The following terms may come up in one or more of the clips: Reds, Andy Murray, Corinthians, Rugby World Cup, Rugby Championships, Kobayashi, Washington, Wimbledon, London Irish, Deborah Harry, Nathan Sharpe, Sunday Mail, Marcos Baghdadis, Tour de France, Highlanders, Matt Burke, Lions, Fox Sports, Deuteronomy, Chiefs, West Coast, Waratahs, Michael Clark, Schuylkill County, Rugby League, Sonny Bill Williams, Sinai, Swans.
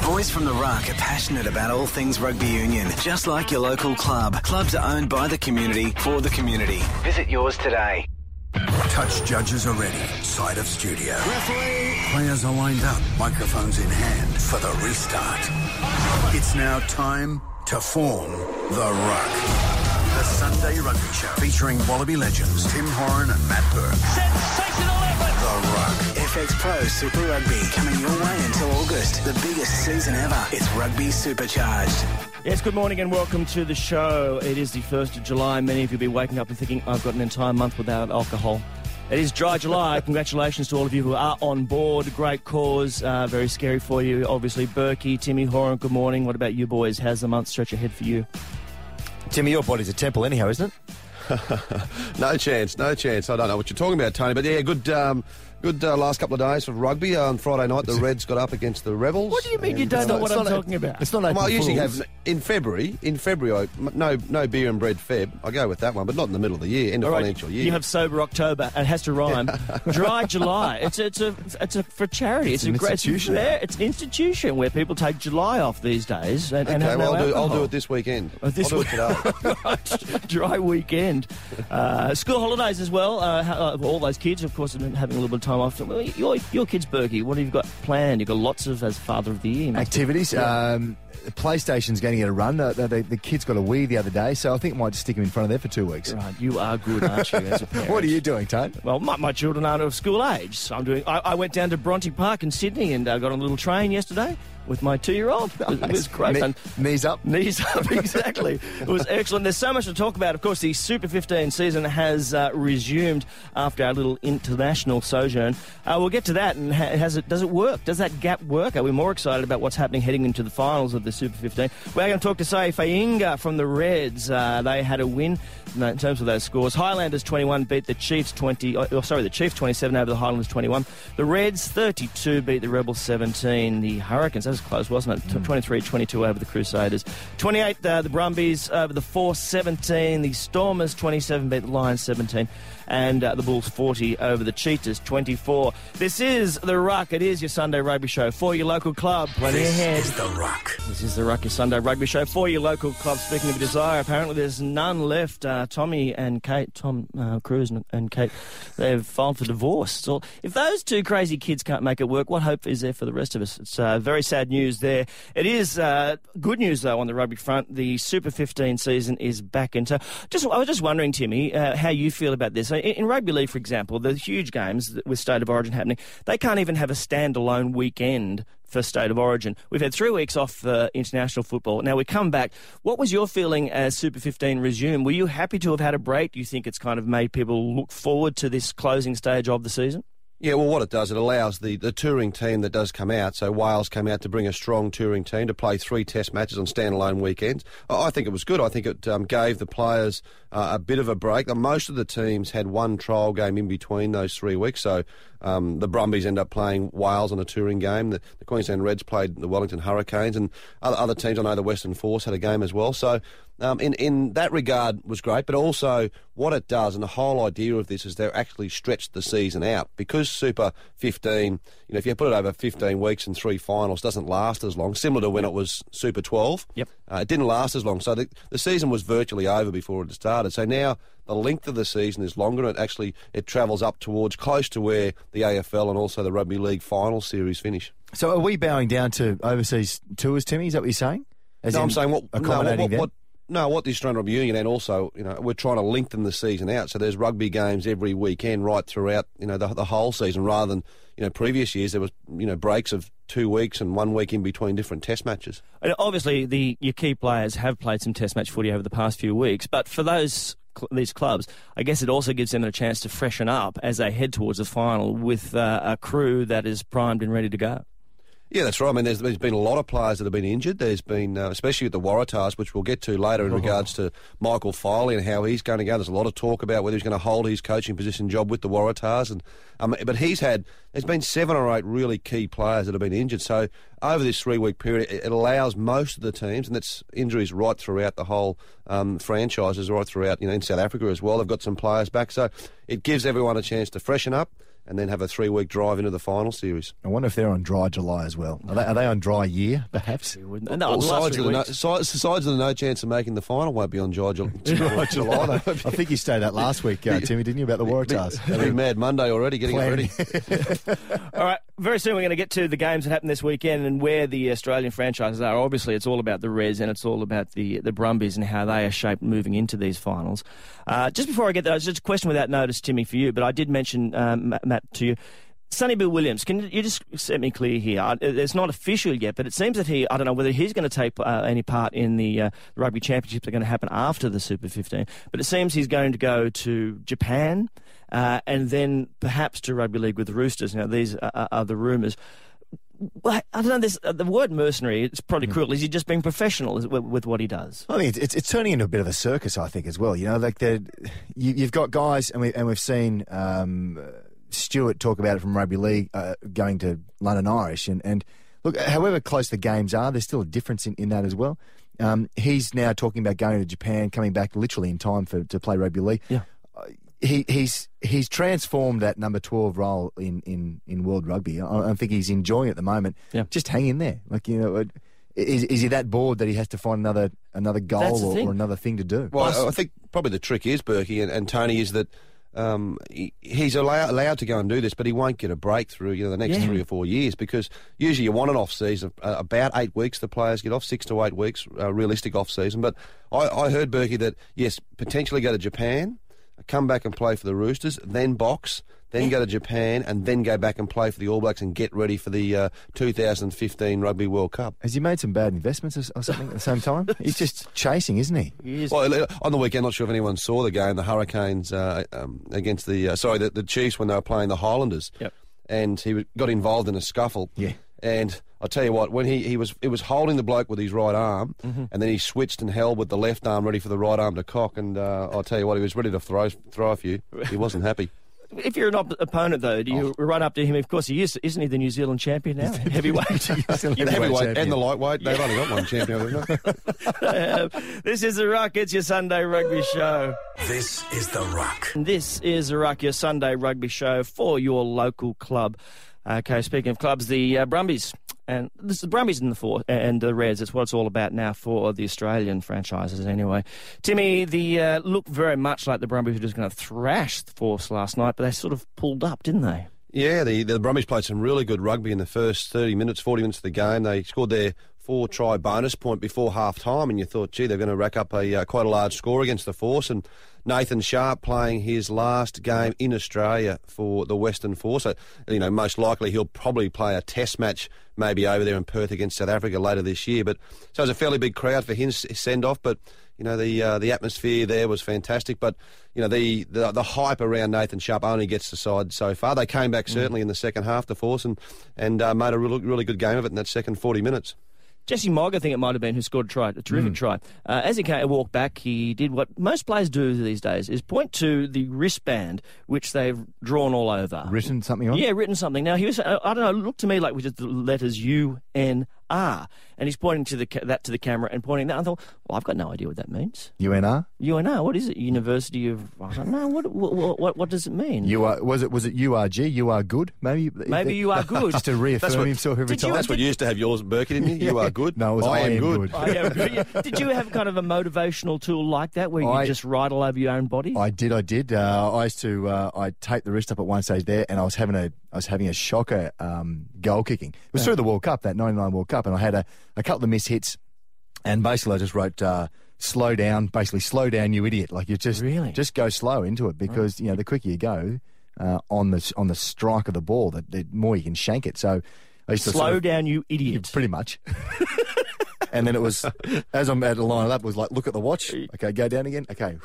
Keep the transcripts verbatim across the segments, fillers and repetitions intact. The boys from the Ruck are passionate about all things rugby union, just like your local club. Clubs are owned by the community, for the community. Visit yours today. Touch judges are ready. Side of studio. Referee. Players are lined up, microphones in hand for the restart. It's now time to form the Ruck. The Sunday Rugby Show featuring Wallaby legends Tim Horan and Matt Burke. Sensational effort. The Ruck. F X Pro Super Rugby coming your way until August. The biggest season ever. It's Rugby Supercharged. Yes, good morning and welcome to the show. It is the first of July. Many of you will be waking up and thinking, I've got an entire month without alcohol. It is Dry July. Congratulations to all of you who are on board. Great cause. Uh, very scary for you, obviously. Berkey, Timmy, Horan, good morning. What about you boys? How's the month stretch ahead for you? Timmy, your body's a temple anyhow, isn't it? No chance, no chance. I don't know what you're talking about, Tony, but yeah, good... Um, Good uh, last couple of days for rugby. On um, Friday night, the Reds got up against the Rebels. What do you mean you don't know what I'm talking about? It's not open. Well, I usually have in February. In February, I, no, no beer and bread. Feb, I go with that one, but not in the middle of the year, end of financial year. You have sober October. It has to rhyme. Dry July. It's it's a it's a for charity. It's, it's a great institution. It's, it's an institution where people take July off these days. And, okay, and have well, no I'll do alcohol. I'll do it this weekend. Oh, this I'll do it today. Dry weekend. Uh, school holidays as well. Uh, all those kids, of course, have been having a little bit of time off. Well, your, your kids, Berkey, what have you got planned? You've got lots of, as Father of the Year, activities. Yeah. Um, the PlayStation's going to get a run. The, the, the kids got a Wii the other day, so I think I might just stick them in front of there for two weeks. Right, you are good, aren't you, as a parent? What are you doing, Tane? Well, my, my children aren't of school age. So I'm doing. I, I went down to Bronte Park in Sydney and uh, got on a little train yesterday with my two-year-old. Nice. It was great fun. Knee, knees up. Knees up, exactly. It was excellent. There's so much to talk about. Of course, the Super fifteen season has uh, resumed after our little international sojourn. Uh, we'll get to that. And ha has it, does it work? Does that gap work? Are we more excited about what's happening heading into the finals of the Super fifteen? We're going to talk to Saia Faiinga from the Reds. Uh, they had a win in terms of those scores. Highlanders twenty-one beat the Chiefs twenty. Oh, sorry, the Chiefs twenty-seven over the Highlanders twenty-one. The Reds thirty-two beat the Rebels seventeen. The Hurricanes, that was close, wasn't it? twenty-three twenty-two over the Crusaders. twenty-eight, uh, the Brumbies over the Force seventeen. The Stormers twenty-seven beat the Lions seventeen. And uh, the Bulls forty over the Cheetahs twenty-four. This is The Ruck. It is your Sunday Rugby Show for your local club. Plenty this ahead. This is The Ruck. This is The Ruck, your Sunday Rugby Show for your local club. Speaking of desire, apparently there's none left. Uh, Tommy and Kate, Tom uh, Cruise and, and Kate, they've filed for divorce. So if those two crazy kids can't make it work, what hope is there for the rest of us? It's uh, very sad news there. It is uh, good news, though, on the rugby front. The Super fifteen season is back. And so just, I was just wondering, Timmy, uh, how you feel about this. In rugby league, for example, the huge games with State of Origin happening, they can't even have a standalone weekend for State of Origin. We've had three weeks off uh, international football. Now we come back. What was your feeling as Super fifteen resumed? Were you happy to have had a break? Do you think it's kind of made people look forward to this closing stage of the season? Yeah, well, what it does, it allows the, the touring team that does come out, so Wales came out to bring a strong touring team to play three test matches on standalone weekends. I think it was good. I think it um, gave the players uh, a bit of a break. Most of the teams had one trial game in between those three weeks, so um, the Brumbies end up playing Wales on a touring game. The, the Queensland Reds played the Wellington Hurricanes, and other, other teams, I know the Western Force had a game as well, so... Um, in, in that regard was great, but also what it does, and the whole idea of this is they're actually stretched the season out. Because Super fifteen, you know, if you put it over fifteen weeks and three finals, doesn't last as long, similar to when it was Super twelve. Yep. Uh, it didn't last as long, so the, the season was virtually over before it started. So now the length of the season is longer, and it actually it travels up towards close to where the A F L and also the Rugby League final series finish. So are we bowing down to overseas tours, Timmy? Is that what you're saying? As no, I'm saying what... accommodating no, what, what, what No, what the Australian Rugby Union, and also, you know, we're trying to lengthen the season out. So there's rugby games every weekend right throughout, you know, the, the whole season, rather than, you know, previous years there was, you know, breaks of two weeks and one week in between different test matches. And obviously, the your key players have played some test match footy over the past few weeks, but for those... these clubs, I guess it also gives them a chance to freshen up as they head towards the final with uh, a crew that is primed and ready to go. Yeah, that's right. I mean, there's, there's been a lot of players that have been injured. There's been, uh, especially at the Waratahs, which we'll get to later in oh. regards to Michael Foley and how he's going to go. There's a lot of talk about whether he's going to hold his coaching position job with the Waratahs. And, um, but he's had, there's been seven or eight really key players that have been injured. So over this three-week period, it, it allows most of the teams, and that's injuries right throughout the whole um, franchises, right throughout, you know, in South Africa as well. They've got some players back. So it gives everyone a chance to freshen up. and then have a three-week drive into the final series. I wonder if they're on dry July as well. Are they, are they on dry year, perhaps? No, well, sides, of the no, sides, sides of the no chance of making the final won't be on dry July. Dry July. I think you stated that last week, uh, Timmy, didn't you, about the Waratahs? That'll be Mad Monday already, getting Planning. it ready. All right, very soon we're going to get to the games that happen this weekend and where the Australian franchises are. Obviously, it's all about the Reds and it's all about the, the Brumbies and how they are shaped moving into these finals. Uh, just before I get that, just a question without notice, Timmy, for you, but I did mention, um, Matt, to you, Sonny Bill Williams, can you just set me clear here? I, it's not official yet, but it seems that he, I don't know whether he's going to take uh, any part in the uh, rugby championships that are going to happen after the Super fifteen, but it seems he's going to go to Japan uh, and then perhaps to Rugby League with the Roosters. Now, these are, are the rumours. I don't know, this, uh, the word mercenary, it's probably mm. cruel. Is he just being professional with, with what he does? I mean, it's, it's, it's turning into a bit of a circus, I think, as well. You know, like you, you've got guys, and, we, and we've seen um, Stuart talk about it from Rugby League, uh, going to London Irish. And, and look, however close the games are, there's still a difference in, in that as well. Um, he's now talking about going to Japan, coming back literally in time for to play Rugby League. Yeah. Uh, He, he's he's transformed that number twelve role in, in, in world rugby. I, I think he's enjoying it at the moment. Yeah. Just hang in there. Like, you know, is is he that bored that he has to find another another goal or, or another thing to do? Well, Plus, I think probably the trick is, Berkey and, and Tony, is that um, he, he's allow, allowed to go and do this, but he won't get a breakthrough, you know, the next yeah. three or four years, because usually you want an off-season. Uh, about eight weeks the players get off, six to eight weeks, uh, realistic off-season. But I, I heard, Berkey, that, yes, potentially go to Japan, come back and play for the Roosters, then box, then go to Japan, and then go back and play for the All Blacks and get ready for the uh, two thousand fifteen Rugby World Cup. Has he made some bad investments or, or something at the same time? He's just chasing, isn't he? he is. Well, on the weekend, not sure if anyone saw the game, the Hurricanes uh, um, against the, uh, sorry, the, the Chiefs when they were playing the Highlanders. Yep. And he got involved in a scuffle. Yeah. And I'll tell you what, when he, he was it was holding the bloke with his right arm, mm-hmm. and then he switched and held with the left arm, ready for the right arm to cock, and uh, I'll tell you what, he was ready to throw throw a few. He wasn't happy. If you're an op- opponent, though, do you oh. run up to him? Of course he is. Isn't he the New Zealand champion now? Heavyweight. Heavyweight, heavyweight and the lightweight. They've yeah. only got one champion, haven't they? This is The Ruck. It's your Sunday rugby show. This is The Ruck. This is The Ruck, your Sunday rugby show for your local club. Okay, speaking of clubs, the uh, Brumbies. And this, the Brumbies and the four, and the Reds. It's what it's all about now for the Australian franchises anyway. Timmy, the uh, look very much like the Brumbies were just going to thrash the Force last night, but they sort of pulled up, didn't they? Yeah, the, the Brumbies played some really good rugby in the first thirty minutes, forty minutes of the game. They scored their four-try bonus point before half-time, and you thought, gee, they're going to rack up a uh, quite a large score against the Force. And Nathan Sharpe playing his last game in Australia for the Western Force. So, you know, most likely he'll probably play a test match maybe over there in Perth against South Africa later this year. But so it was a fairly big crowd for his send-off, but, you know, the uh, the atmosphere there was fantastic. But, you know, the, the the hype around Nathan Sharpe only gets the side so far. They came back certainly mm. in the second half, the Force, and, and uh, made a really, really good game of it in that second forty minutes. Jesse Mogg, I think it might have been, who scored a try, a terrific mm. try. Uh, as he came, walked back, he did what most players do these days, is point to the wristband, which they've drawn all over. Written something on? Yeah, written something. Now, he was, I don't know, it looked to me like it was just the letters U N R. And he's pointing to the ca- that to the camera and pointing that. I thought, well, I've got no idea what that means. U N R? U N R. What is it? University of... I don't know. What what what, what does it mean? You are, was it was it U R G? You are good? Maybe Maybe they, you are good. Just to reaffirm what, himself every time. You, that's did, what you used to have yours, Burke, didn't you? Yeah. You are good? No, it was I, I am, am good. good. I am good. Did you have kind of a motivational tool like that where I, you just write all over your own body? I did, I did. Uh, I used to... Uh, I taped the wrist up at one stage there and I was having a... I was having a shocker um, goal kicking. It was yeah. through the World Cup, that ninety-nine World Cup, and I had a, a couple of missed hits, and basically I just wrote, uh, slow down, basically slow down, you idiot. Like, you just really? just go slow into it because, right. you know, the quicker you go uh, on the on the strike of the ball, the, the more you can shank it. So I used to slow sort of, down, you idiot. Pretty much. And then it was, as I'm at a line up, it was like, look at the watch. Okay, go down again. Okay,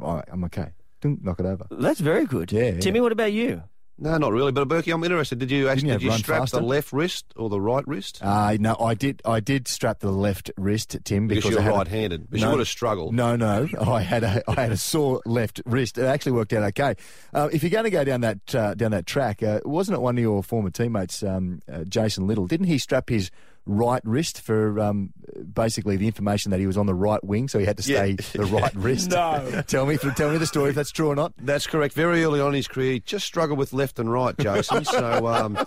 all right, I'm okay. Knock it over. That's very good. Yeah. Timmy, yeah. what about you? No, not really. But Berkey, I'm interested. Did you actually did you strap faster? the left wrist or the right wrist? Uh, no, I did. I did strap the left wrist, Tim, because, because you're right-handed. A, because no, you would have struggled. No, no, I had a I had a sore left wrist. It actually worked out okay. Uh, if you're going to go down that uh, down that track, uh, wasn't it one of your former teammates, um, uh, Jason Little? Didn't he strap his right wrist for um, basically the information that he was on the right wing, so he had to stay yeah. the right wrist. No. tell me tell me the story if that's true or not. That's correct. Very early on in his career, he just struggled with left and right, Jason. so um,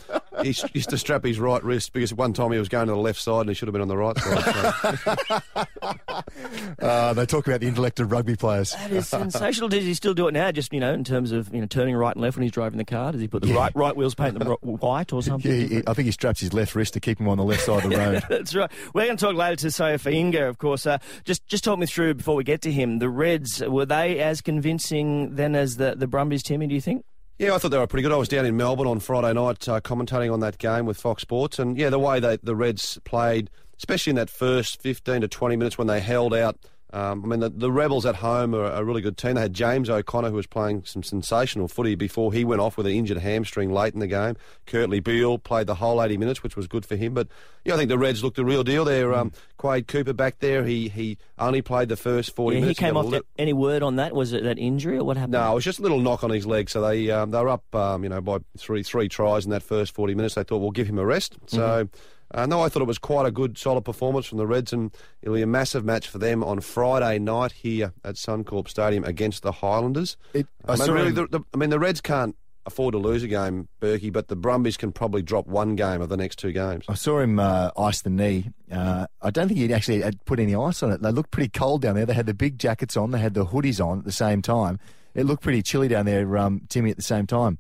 he used to strap his right wrist because one time he was going to the left side and he should have been on the right side. So. uh, they talk about the intellect of rugby players. That is sensational. Does he still do it now, just, you know, in terms of, you know, turning right and left when he's driving the car? Does he put the yeah. right right wheels paint them white or something? Yeah, he, I think he straps his left wrist to keep him on the left side of the road. That's right. We're going to talk later to Saia Faiinga, of course. Uh, just just talk me through, before we get to him, the Reds, were they as convincing then as the, the Brumbies, Timmy, do you think? Yeah, I thought they were pretty good. I was down in Melbourne on Friday night uh, commentating on that game with Fox Sports, and, yeah, the way they, the Reds played, especially in that first fifteen to twenty minutes when they held out. Um, I mean, the, the Rebels at home are a really good team. They had James O'Connor, who was playing some sensational footy before he went off with an injured hamstring late in the game. Kurtley Beale played the whole eighty minutes, which was good for him. But, yeah, I think the Reds looked the real deal there. Um, Quade Cooper back there, he he only played the first forty yeah, minutes. He came off. Li- that, any word on that? Was it that injury or what happened? No, it was just a little knock on his leg. So they um, they were up, um, you know, by three three tries in that first forty minutes. They thought, we'll give him a rest. So... Mm-hmm. Uh, no, I thought it was quite a good, solid performance from the Reds, and it'll be a massive match for them on Friday night here at Suncorp Stadium against the Highlanders. It, I, I, mean, really, the, the, I mean, the Reds can't afford to lose a game, Berkey, but the Brumbies can probably drop one game of the next two games. I saw him uh, ice the knee. Uh, I don't think he'd actually had put any ice on it. They looked pretty cold down there. They had the big jackets on. They had the hoodies on at the same time. It looked pretty chilly down there, um, Timmy, at the same time.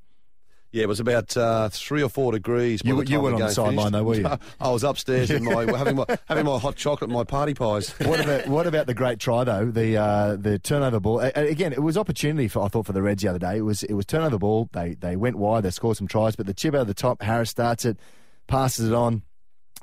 Yeah, it was about uh, three or four degrees. You, you weren't on the sideline, though, were you? I was upstairs in my having my having my hot chocolate, and my party pies. What about what about the great try though? The uh, the turnover ball. Uh, again, it was opportunity for I thought for the Reds the other day. It was it was turnover ball. They they went wide. They scored some tries, but the chip out of the top. Harris starts it, passes it on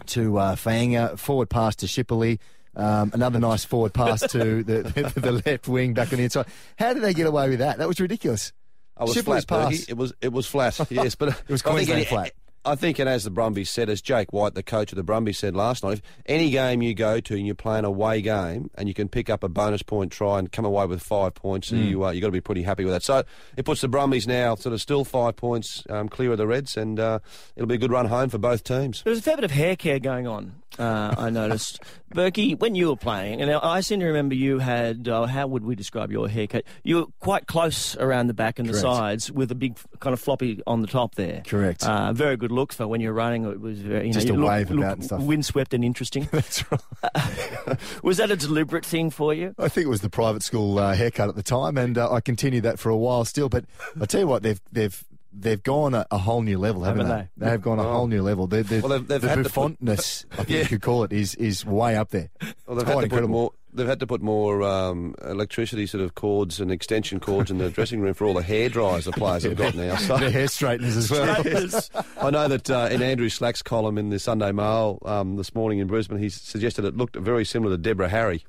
to uh, Faiinga. Forward pass to Shipley. Um, another nice forward pass to the, the the left wing back on the inside. How did they get away with that? That was ridiculous. I was Shipley's flat, pass. It was it was flat. Yes, but it was Queensland flat. I think, and as the Brumbies said, as Jake White, the coach of the Brumbies, said last night, if any game you go to and you play an away game and you can pick up a bonus point try and come away with five points, mm. you uh, you got to be pretty happy with that. So it puts the Brumbies now sort of still five points um, clear of the Reds, and uh, it'll be a good run home for both teams. There was a fair bit of hair care going on. Uh, I noticed, Berkey, when you were playing, and I seem to remember you had. Uh, how would we describe your haircut? You were quite close around the back and Correct. the sides, with a big kind of floppy on the top there. Correct. Uh, very good look for when you're running. It was very, you just know, a wave look, about look and stuff. Windswept and interesting. That's right. Uh, was that a deliberate thing for you? I think it was the private school uh, haircut at the time, and uh, I continued that for a while still. But I tell you what, they've they've. They've gone a, a whole new level, haven't, haven't they? They? They've gone a whole new level. They're, they're, well, they've, they've the buffontness, I think yeah. you could call it, is is way up there. Well, they've, had to put more, they've had to put more um, electricity sort of cords and extension cords in the dressing room for all the hair dryers the players have got now. So. The hair straighteners as well. Straighteners. I know that uh, in Andrew Slack's column in the Sunday Mail um, this morning in Brisbane, he suggested it looked very similar to Deborah Harry.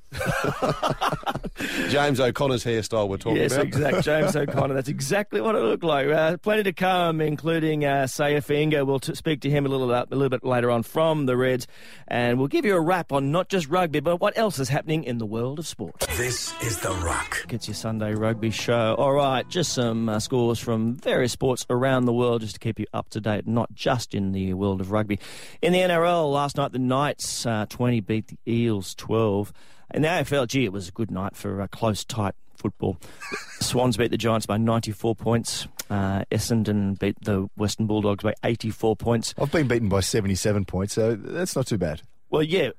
James O'Connor's hairstyle we're talking yes, about. Yes, exactly. James O'Connor. That's exactly what it looked like. Uh, plenty to come, including uh, Saia Faiinga. We'll t- speak to him a little, uh, a little bit later on from the Reds. And we'll give you a wrap on not just rugby, but what else is happening in the world of sport. This is The Ruck. It's your Sunday rugby show. All right, just some uh, scores from various sports around the world just to keep you up to date, not just in the world of rugby. In the N R L, last night the Knights uh, twenty beat the Eels twelve. In the A F L, gee, it was a good night for uh, close, tight football. Swans beat the Giants by ninety-four points. Uh, Essendon beat the Western Bulldogs by eighty-four points. I've been beaten by seventy-seven points, so that's not too bad. Well, yeah,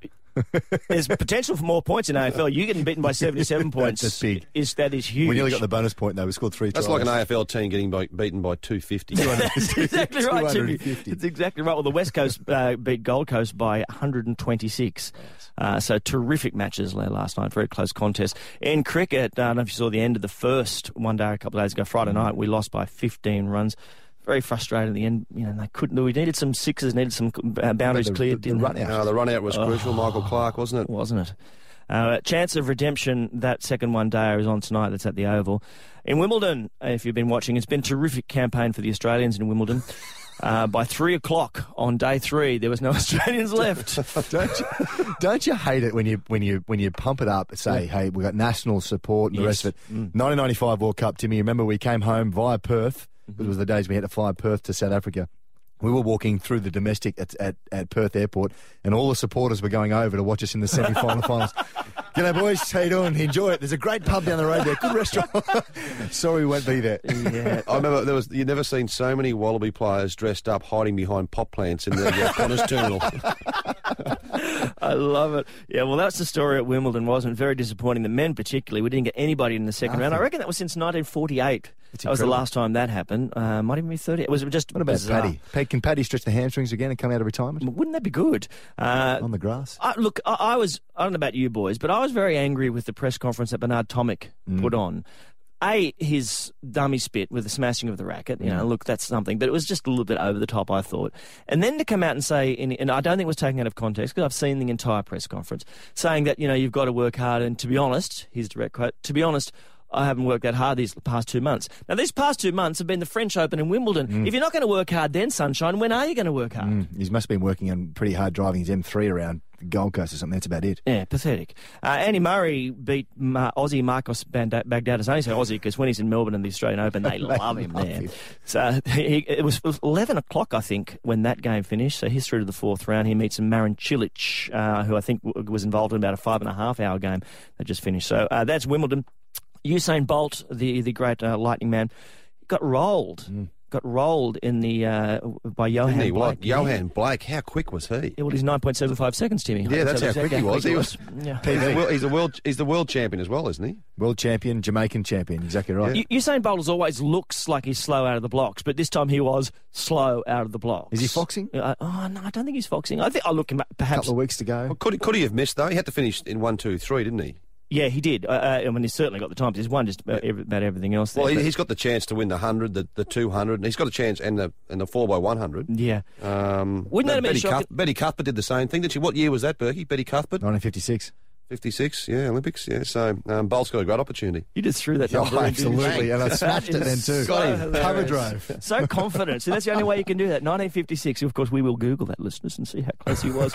there's potential for more points in A F L. You're getting beaten by seventy-seven points. That's big. Is, that is huge. We nearly got the bonus point, though. We scored three That's tries. Like an A F L team getting by, beaten by two hundred fifty. That's exactly right, Jimmy. That's exactly right. Well, the West Coast uh, beat Gold Coast by one hundred twenty-six. Uh, so terrific matches last night. Very close contest. In cricket, uh, I don't know if you saw the end of the first one day a couple of days ago. Friday night, we lost by fifteen runs. Very frustrated at the end. You know, they couldn't. We needed some sixes, needed some boundaries the, cleared. The, the run out. No, the run out was oh, crucial. Michael Clark, wasn't it? Wasn't it? Uh, chance of redemption. That second one day is on tonight. That's at the Oval. In Wimbledon, if you've been watching, it's been a terrific campaign for the Australians in Wimbledon. Uh, by three o'clock on day three, there was no Australians left. don't, you, don't you hate it when you when you when you pump it up? Say, yeah. hey, we've got national support and yes. the rest of it. Mm. nineteen ninety-five World Cup, Timmy. Remember, we came home via Perth. It was the days we had to fly Perth to South Africa. We were walking through the domestic at, at, at Perth Airport, and all the supporters were going over to watch us in the semi-final finals. G'day, boys. How you doing? Enjoy it. There's a great pub down the road there. Good restaurant. Sorry we won't be there. Yeah. I remember there was, you'd never seen so many Wallaby players dressed up hiding behind pop plants in the uh, Connors Terminal. I love it. Yeah, well, that's the story at Wimbledon, wasn't it? Very disappointing. The men particularly. We didn't get anybody in the second Nothing. round. I reckon that was since nineteen forty-eight. That was the last time that happened. Uh, might even be thirty. It was just What about bizarre. Paddy? Can Paddy stretch the hamstrings again and come out of retirement? Wouldn't that be good? Uh, On the grass. I, look, I, I was, I don't know about you boys, but I was very angry with the press conference that Bernard Tomic mm. put on. A, his dummy spit with the smashing of the racket. You know, look, that's something. But it was just a little bit over the top, I thought. And then to come out and say, and, and I don't think it was taken out of context, because I've seen the entire press conference, saying that, you know, you've got to work hard. And to be honest, his direct quote, to be honest, I haven't worked that hard these past two months. Now, these past two months have been the French Open and Wimbledon. Mm. If you're not going to work hard then, Sunshine, when are you going to work hard? Mm. He must have been working on pretty hard driving his M three around Gold Coast or something. That's about it. Yeah, pathetic. Uh, Andy Murray beat uh, Aussie Marcos Baghdadis. I only say Aussie because when he's in Melbourne in the Australian Open, they love him love there. Him. So he, it was eleven o'clock, I think, when that game finished. So he's through to the fourth round. He meets Marin Cilic, uh, who I think w was involved in about a five and a half hour game that just finished. So uh, that's Wimbledon. Usain Bolt, the, the great uh, lightning man, got rolled. Mm. Got rolled in the uh, by Yohan Blake. What? Yohan Blake, how quick was he? Yeah, well, he's nine point seven five seconds, Timmy. Yeah, that's how quick he was. He was. Yeah. He's, the world, he's the world. He's the world champion as well, isn't he? World champion, Jamaican champion, exactly right. Yeah. Usain Bolt always looks like he's slow out of the blocks, but this time he was slow out of the blocks. Is he foxing? Uh, oh no, I don't think he's foxing. I think I look him up, perhaps a couple of weeks to go. Well, could he, could he have missed though? He had to finish in one, two, three, didn't he? Yeah, he did. Uh, I mean, he's certainly got the time. He's won just about, every, about everything else. There, well, he's got the chance to win the one hundred, the, the two hundred, and he's got a chance and the and the four by one hundred. Yeah. Um, Wouldn't that have been a shock? Betty Cuthbert did the same thing, didn't she? What year was that, Berkey? Betty Cuthbert? nineteen fifty-six. fifty-six, yeah, Olympics, yeah. So um, Bolt's got a great opportunity. You just threw that down. Oh, absolutely, and I smashed it then too. Got him. Cover drove. So confident. So that's the only way you can do that. nineteen fifty-six. Of course, we will Google that, listeners, and see how close he was.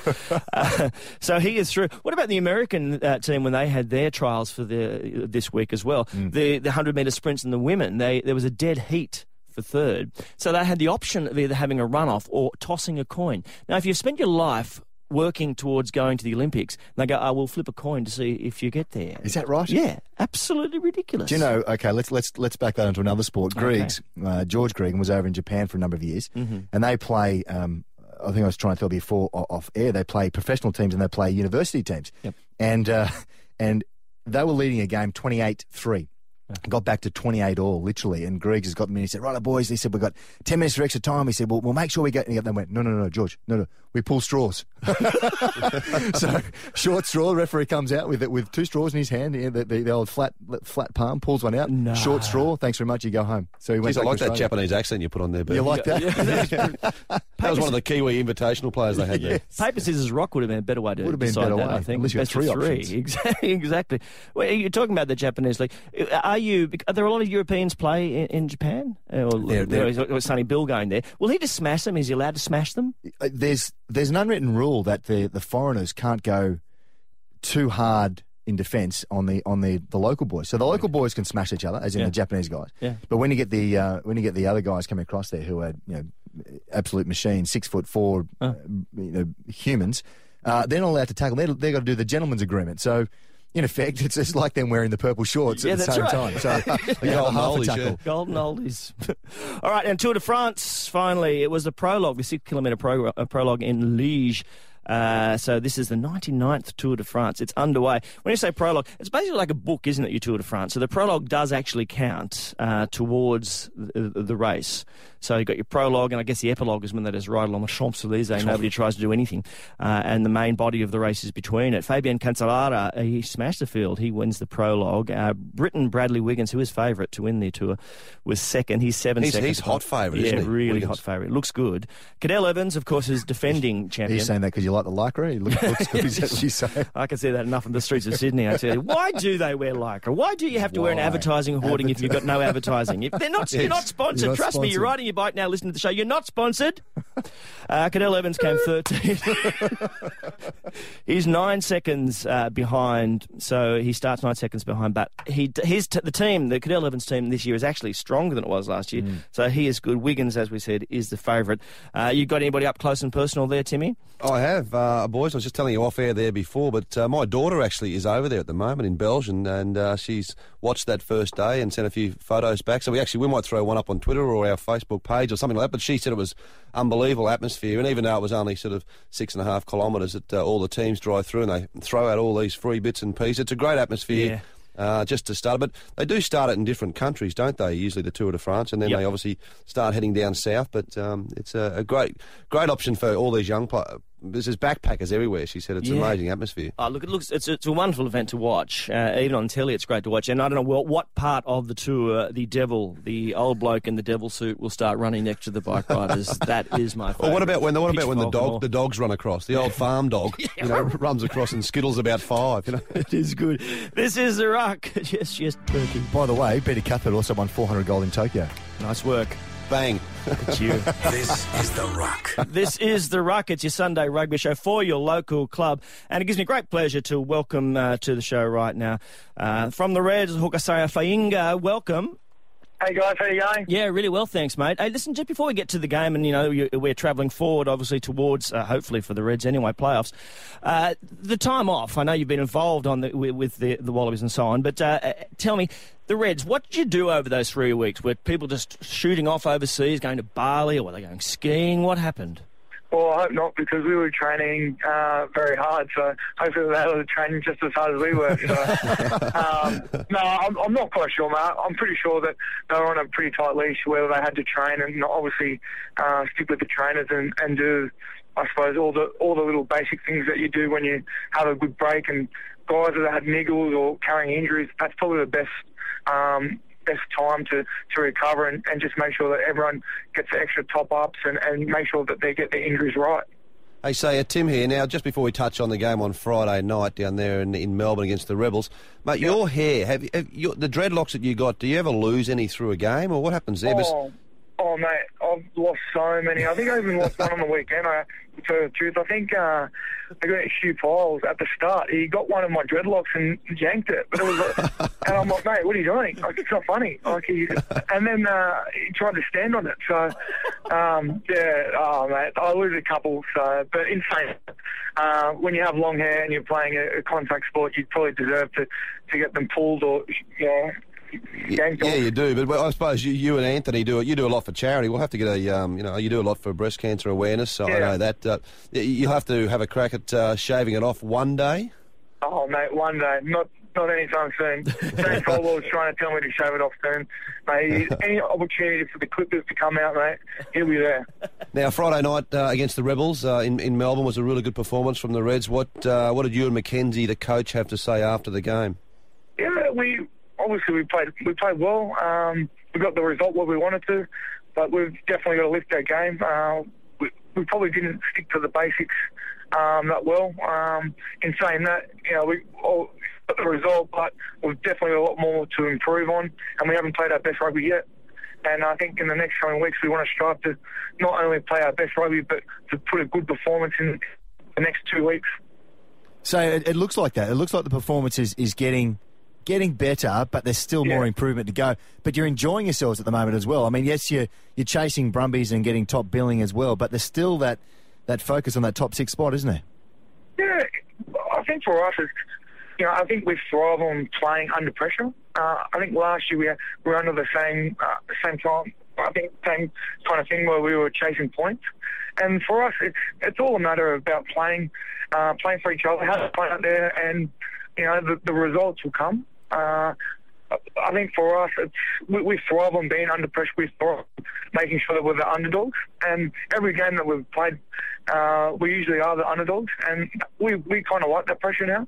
uh, so he is through. What about the American uh, team when they had their trials for the uh, this week as well? Mm. The the hundred metre sprints and the women. They there was a dead heat for third. So they had the option of either having a runoff or tossing a coin. Now, if you've spent your life working towards going to the Olympics, and they go, oh, we'll flip a coin to see if you get there. Is that right? Yeah, absolutely ridiculous. Do you know, okay, let's let's let's back that onto another sport. Griegs, okay. uh, George Gregan was over in Japan for a number of years, mm-hmm. and they play, um, I think I was trying to tell you before off air, they play professional teams and they play university teams. Yep. And, uh, and they were leading a game twenty-eight three. Got back to twenty-eight all, literally, and Griggs has got them in. He said, right, boys, he said, we've got ten minutes for extra time. He said, well, we'll make sure we get... And they went, no, no, no, George, no, no, we pull straws. So, short straw, the referee comes out with it, with two straws in his hand, the, the, the old flat flat palm, pulls one out, no. Short straw, thanks very much, you go home. So he went Jeez, I like that Japanese accent you put on there, Ben. You like that? Yeah. That was one of the Kiwi invitational players they had there. Yes. Paper, scissors, rock would have been a better way to would have been decide better that, way. I think. Unless you had three, three options. Exactly. Well, you're talking about the Japanese league. Are Are, you, are there a lot of Europeans play in, in Japan? Or, they're, they're, or Sonny Bill going there? Will he just smash them? Is he allowed to smash them? There's there's an unwritten rule that the the foreigners can't go too hard in defence on the on the, the local boys. So the local boys can smash each other, as in yeah. the Japanese guys. Yeah. But when you get the uh, when you get the other guys coming across there who are you know absolute machines, six foot four, oh. uh, you know humans, uh, they're not allowed to tackle. They're, they've got to do the gentleman's agreement. So. In effect, it's just like them wearing the purple shorts yeah, at the same right. time. So, golden oldies. Yeah. Golden oldies. All right, and Tour de France, finally. It was the prologue, the six-kilometre pro prologue in Liège. Uh, so this is the ninety-ninth Tour de France. It's underway. When you say prologue, it's basically like a book, isn't it, your Tour de France? So the prologue does actually count uh, towards the, the race. So you've got your prologue, and I guess the epilogue is when they just ride along the Champs-Élysées. Nobody tries to do anything. Uh, and the main body of the race is between it. Fabian Cancellara, uh, he smashed the field. He wins the prologue. Uh, Britain, Bradley Wiggins, who is favourite to win the Tour, was second. He's seven he's, seconds. He's hot favourite, yeah, isn't he? Yeah, really Wiggins. Hot favourite. Looks good. Cadel Evans, of course, is defending champion. He's saying that because you like the lycra? He looks, looks good, is that what you say? I can see that enough in the streets of Sydney, I tell you. Why do they wear lycra? Why do you have to Why? wear an advertising hoarding Adver- if you've got no advertising? If they're not, yes. You're not sponsored. You're not Trust sponsored. me, you're riding your bike now listening to the show. You're not sponsored. Uh, Cadell Evans came thirteenth. He's nine seconds uh, behind, so he starts nine seconds behind. But he, his t- the team, the Cadell Evans team this year is actually stronger than it was last year, mm. so he is good. Wiggins, as we said, is the favourite. Uh, you got anybody up close and personal there, Timmy? I have, uh, boys. I was just telling you off air there before, but uh, my daughter actually is over there at the moment in Belgium, and uh, she's watched that first day and sent a few photos back. So we actually we might throw one up on Twitter or our Facebook page or something like that. But she said it was unbelievable atmosphere, and even though it was only sort of six and a half kilometres that uh, all the teams drive through and they throw out all these free bits and pieces. It's a great atmosphere. Yeah. Uh, just to start, but they do start it in different countries, don't they? Usually the Tour de France, and then yep. they obviously start heading down south. But um, it's a, a great, great option for all these young players. There's backpackers everywhere, she said. It's yeah. an amazing atmosphere. Oh, look, it looks, it's, it's a wonderful event to watch. Uh, even on telly, it's great to watch. And I don't know what, what part of the tour the devil, the old bloke in the devil suit, will start running next to the bike riders. That is my favourite. Well, what about when, what about when the, dog, the dogs run across? The old farm dog yeah. you know, runs across and skittles about five. You know? It is good. This is the ruck. Yes, yes, Turkey. By the way, Betty Cuthbert also won four hundred gold in Tokyo. Nice work. Bang. It's you. This is The Ruck. This is The Ruck. It's your Sunday rugby show for your local club. And it gives me great pleasure to welcome uh, to the show right now uh, from the Reds, hooker Saia Faiinga. Welcome. Hey, guys. How you going? Yeah, really well, thanks, mate. Hey, listen, just before we get to the game, and, you know, we're travelling forward, obviously, towards, uh, hopefully for the Reds anyway, playoffs. Uh, the time off, I know you've been involved on the, with the, the Wallabies and so on, but uh, tell me, the Reds, what did you do over those three weeks? Were people just shooting off overseas, going to Bali, or were they going skiing? What happened? Well, I hope not, because we were training uh, very hard, so hopefully they were training just as hard as we were. So. um, no, I'm, I'm not quite sure, Matt. I'm pretty sure that they were on a pretty tight leash where they had to train and obviously uh, stick with the trainers and, and do, I suppose, all the all the little basic things that you do when you have a good break. And guys that had niggles or carrying injuries, that's probably the best... Um, best time to, to recover and, and just make sure that everyone gets the extra top-ups and, and make sure that they get their injuries right. Hey, Saia, Tim here. Now, just before we touch on the game on Friday night down there in, in Melbourne against the Rebels, mate, yeah. your hair, have, have your, the dreadlocks that you got, do you ever lose any through a game, or what happens there? Oh, oh mate, I've lost so many. I think I even lost one on the weekend, I, to tell the truth. I think... Uh, I got Hugh Piles at the start. He got one of my dreadlocks and yanked it. But it was like, and I'm like, mate, what are you doing? Like, it's not funny. Like, he, and then uh, he tried to stand on it. So, um, yeah, oh, mate, I lose a couple. So, but insane. Uh, when you have long hair and you're playing a, a contact sport, you probably deserve to, to get them pulled or, you know, Yeah, yeah, you do, but I suppose you, you and Anthony do it. You do a lot for charity. We'll have to get a, um, you know, you do a lot for breast cancer awareness. So yeah. I know that uh, you have to have a crack at uh, shaving it off one day. Oh, mate, one day, not not anytime soon. James Caldwell's trying to tell me to shave it off soon, mate. Any opportunity for the Clippers to come out, mate, he'll be there. Now, Friday night uh, against the Rebels uh, in in Melbourne was a really good performance from the Reds. What uh, what did you and Mackenzie, the coach, have to say after the game? Yeah, we. Obviously, we played we played well. Um, we got the result what we wanted to, but we've definitely got to lift our game. Uh, we, we probably didn't stick to the basics um, that well. Um, in saying that, you know, we all got the result, but we've definitely got a lot more to improve on, and we haven't played our best rugby yet. And I think in the next coming weeks, we want to strive to not only play our best rugby, but to put a good performance in the next two weeks. So it, it looks like that. It looks like the performance is, is getting... Getting better, but there's still yeah. more improvement to go. But you're enjoying yourselves at the moment as well. I mean, yes, you're, you're chasing Brumbies and getting top billing as well, but there's still that, that focus on that top six spot, isn't there? Yeah, I think for us, it's, you know, I think we thrive on playing under pressure. Uh, I think last year we, had, we were under the same uh, same time, I think same kind of thing where we were chasing points. And for us, it's it's all a matter of about playing, uh, playing for each other, how to play out there, and you know the, the results will come. Uh, I think for us, it's, we, we thrive on being under pressure. We thrive on making sure that we're the underdogs. And every game that we've played, uh, we usually are the underdogs. And we, we kind of like that pressure now.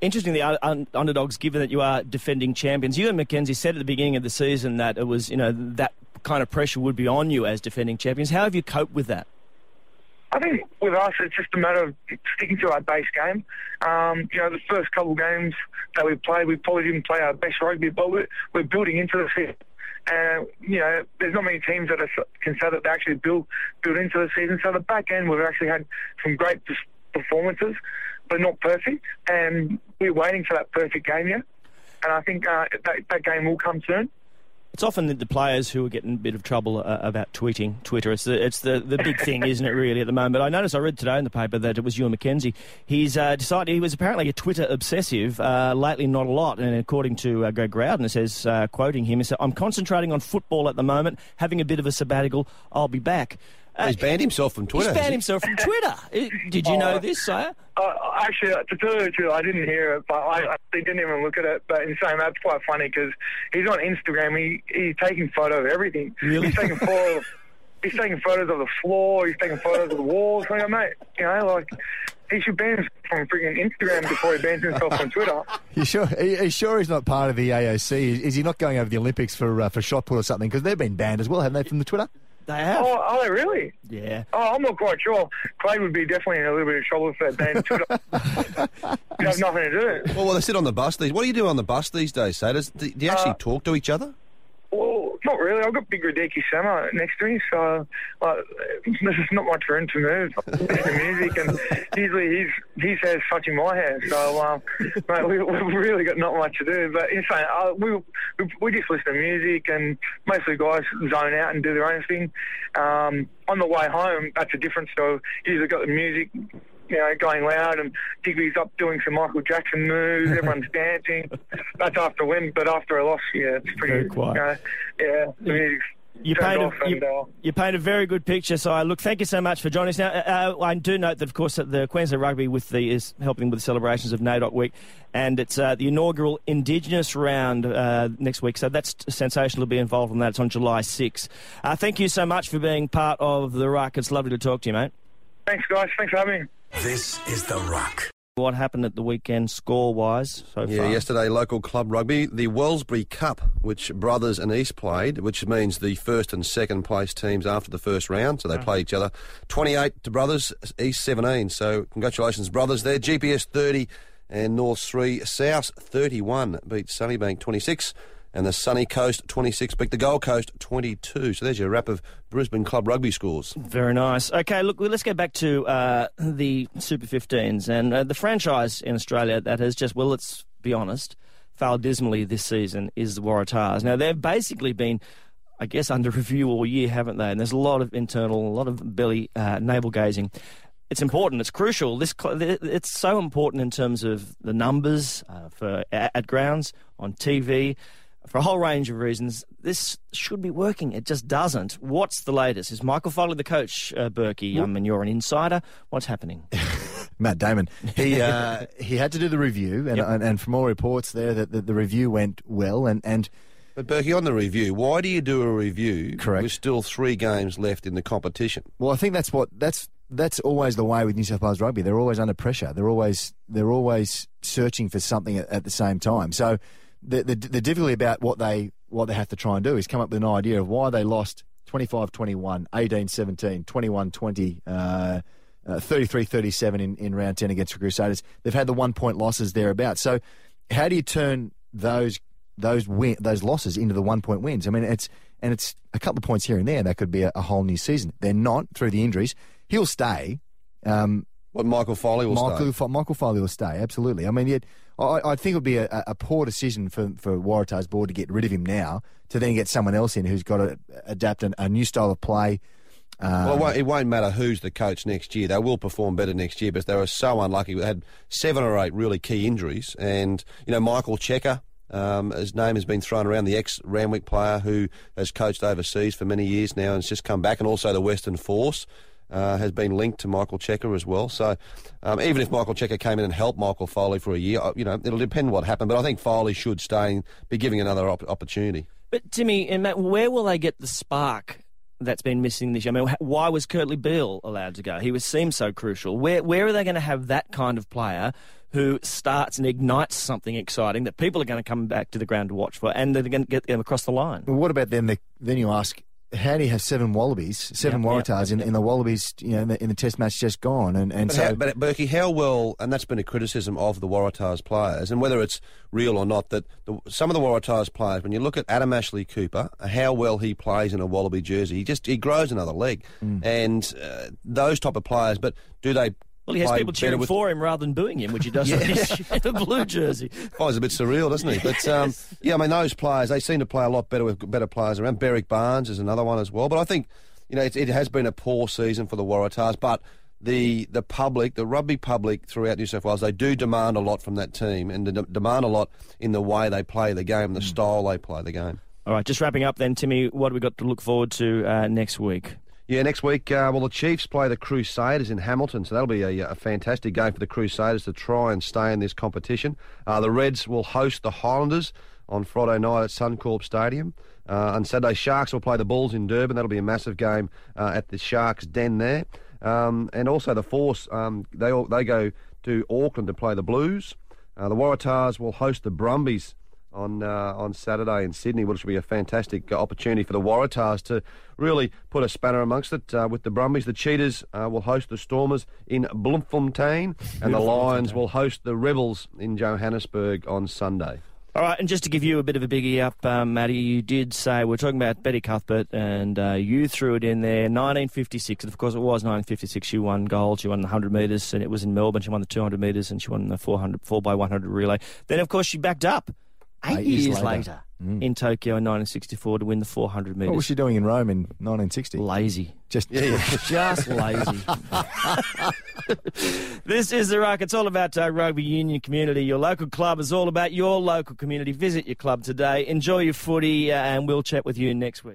Interestingly, un- underdogs, given that you are defending champions, you and Mackenzie said at the beginning of the season that it was, you know, that kind of pressure would be on you as defending champions. How have you coped with that? I think with us, it's just a matter of sticking to our base game. Um, you know, the first couple of games that we played, we probably didn't play our best rugby, but we're, we're building into the season. And, you know, there's not many teams that are, can say that they actually build, build into the season. So the back end, we've actually had some great performances, but not perfect. And we're waiting for that perfect game yet. And I think uh, that, that game will come soon. It's often the, the players who are getting a bit of trouble uh, about tweeting, Twitter. It's the it's the, the big thing, isn't it, really, at the moment? I noticed I read today in the paper that it was Ewan McKenzie. He's uh, decided he was apparently a Twitter obsessive, uh, lately not a lot. And according to uh, Greg Rowden, it says, uh, quoting him, he said, "I'm concentrating on football at the moment, having a bit of a sabbatical. I'll be back." Uh, he's banned himself from Twitter. He's banned he? himself from Twitter. Did you oh, know this, Saia? Uh, actually, to tell you the truth, I didn't hear it, but I, I didn't even look at it. But in saying that's quite funny because he's on Instagram. He, he's taking photos of everything. Really? He's taking photos. He's taking photos of the floor. He's taking photos of the walls. Like, mate, you know, like. He should ban himself from freaking Instagram before he bans himself from Twitter. You sure? Are you sure he's not part of the A O C? Is he not going over the Olympics for uh, for shot put or something? Because they've been banned as well, haven't they, from the Twitter? They have. Oh, are they really? Yeah. Oh, I'm not quite sure. Clay would be definitely in a little bit of trouble if that banned Twitter. You have nothing to do. Well, well, they sit on the bus. These. What do you do on the bus these days, Saia? Does, do you actually uh, talk to each other? Well, not really. I've got Big Radeki Sama next to me, so like, this is not much room to move. Music, and usually he's, he says touching my hair, so um, mate, we, we've really got not much to do. But in saying, uh, we we just listen to music, and mostly guys zone out and do their own thing. Um, on the way home, that's a different story. Usually got the music, you know, going loud, and Digby's up doing some Michael Jackson moves. Everyone's dancing. That's after a win, but after a loss, yeah, it's pretty very quiet. You know, yeah, the music's you paint a, you, uh, you paint a very good picture, Saia. Look, thank you so much for joining us. Now, uh, I do note that, of course, that the Queensland Rugby with the is helping with the celebrations of NAIDOC Week, and it's uh, the inaugural Indigenous round uh, next week. So that's sensational to be involved in that. It's on July sixth. Uh, thank you so much for being part of the Ruck. It's lovely to talk to you, mate. Thanks, guys. Thanks for having me. This is the Ruck. What happened at the weekend score-wise so far? Yeah, yesterday, local club rugby, the Wellsbury Cup, which Brothers and East played, which means the first and second place teams after the first round, so they oh. play each other. twenty-eight to Brothers, East seventeen, so congratulations, Brothers there. G P S thirty and North three. South thirty-one beat Sunnybank twenty-six, and the Sunny Coast twenty-six beat the Gold Coast twenty-two. So there's your wrap of Brisbane club rugby scores. Very nice. Okay, look, let's go back to uh, the Super fifteens and uh, the franchise in Australia that has just, well, let's be honest, failed dismally this season is the Waratahs. Now, they've basically been, I guess, under review all year, haven't they? And there's a lot of internal, a lot of belly, uh, navel-gazing. It's important. It's crucial. This it's so important in terms of the numbers uh, for at grounds, on T V. For a whole range of reasons, this should be working. It just doesn't. What's the latest? Is Michael Foley the coach, uh, Berkey? Um, and you're an insider. What's happening? Matt Damon. He uh, he had to do the review, and, yep. and, and from all reports there, that the, the review went well. And, and But, Berkey, on the review, why do you do a review Correct. with still three games left in the competition? Well, I think that's what that's that's always the way with New South Wales rugby. They're always under pressure. They're always, they're always searching for something at, at the same time. So... The, the the difficulty about what they what they have to try and do is come up with an idea of why they lost twenty-five twenty-one, eighteen seventeen, twenty-one twenty, uh, uh, thirty-three thirty-seven in, in round ten against the Crusaders. They've had the one-point losses thereabouts. So how do you turn those those win, those losses into the one-point wins? I mean, it's and it's a couple of points here and there. That could be a, a whole new season. They're not, through the injuries. He'll stay. Um, what, Michael Foley will Michael, stay? Michael Foley will stay, absolutely. I mean, yet. I, I think it would be a, a poor decision for, for Waratah's board to get rid of him now, to then get someone else in who's got to adapt an, a new style of play. Um, well, it won't, it won't matter who's the coach next year. They will perform better next year, but they were so unlucky. They had seven or eight really key injuries. And, you know, Michael Cheika, um, his name has been thrown around, the ex-Randwick player who has coached overseas for many years now and has just come back, and also the Western Force. Uh, has been linked to Michael Cheika as well. So um, even if Michael Cheika came in and helped Michael Foley for a year, you know, it'll depend what happened. But I think Foley should stay and be giving another op- opportunity. But, Timmy and Matt, where will they get the spark that's been missing this year? I mean, why was Kurtley Beale allowed to go? He was seemed so crucial. Where, where are they going to have that kind of player who starts and ignites something exciting that people are going to come back to the ground to watch for, and they're going to get them across the line? Well, what about then? The, then you ask... how do you have seven Wallabies, seven yep, Waratahs yep. in, in the Wallabies, you know, in the, in the Test match just gone? And, and but, so, how, but Berkey, how well, and that's been a criticism of the Waratahs players, and whether it's real or not, that the, some of the Waratahs players, when you look at Adam Ashley-Cooper, how well he plays in a Wallaby jersey, he just he grows another leg, mm. and uh, those type of players, but do they... Well, he has people cheering with... for him rather than booing him, which he does in the blue jersey. Oh, it's a bit surreal, doesn't he? But, um, yeah, I mean, those players, they seem to play a lot better with better players around. Berwick Barnes is another one as well. But I think, you know, it, it has been a poor season for the Waratahs. But the the public, the rugby public throughout New South Wales, they do demand a lot from that team and de- demand a lot in the way they play the game, the mm. style they play the game. All right, just wrapping up then, Timmy, what have we got to look forward to uh, next week? Yeah, next week, uh, well, the Chiefs play the Crusaders in Hamilton, so that'll be a, a fantastic game for the Crusaders to try and stay in this competition. Uh, the Reds will host the Highlanders on Friday night at Suncorp Stadium. Uh, on Saturday, Sharks will play the Bulls in Durban. That'll be a massive game uh, at the Sharks' den there. Um, and also the Force, um, they, all, they go to Auckland to play the Blues. Uh, the Waratahs will host the Brumbies on uh, on Saturday in Sydney, which will be a fantastic opportunity for the Waratahs to really put a spanner amongst it uh, with the Brumbies. The Cheetahs uh, will host the Stormers in Bloemfontein, and the Lions will host the Rebels in Johannesburg on Sunday. All right, and just to give you a bit of a biggie up, um, Matty, you did say, we're talking about Betty Cuthbert, and uh, you threw it in there, nineteen fifty-six, and of course it was nineteen fifty-six, she won gold, she won the one hundred metres, and it was in Melbourne, she won the two hundred metres, and she won the four hundred, four by one hundred relay. Then, of course, she backed up Eight, Eight years later, later mm. in Tokyo in nineteen sixty-four to win the four hundred metres. What was she doing in Rome in nineteen sixty? Lazy. Just, yeah. Just lazy. This is The Ruck. It's all about uh, rugby union community. Your local club is all about your local community. Visit your club today. Enjoy your footy, uh, and we'll chat with you next week.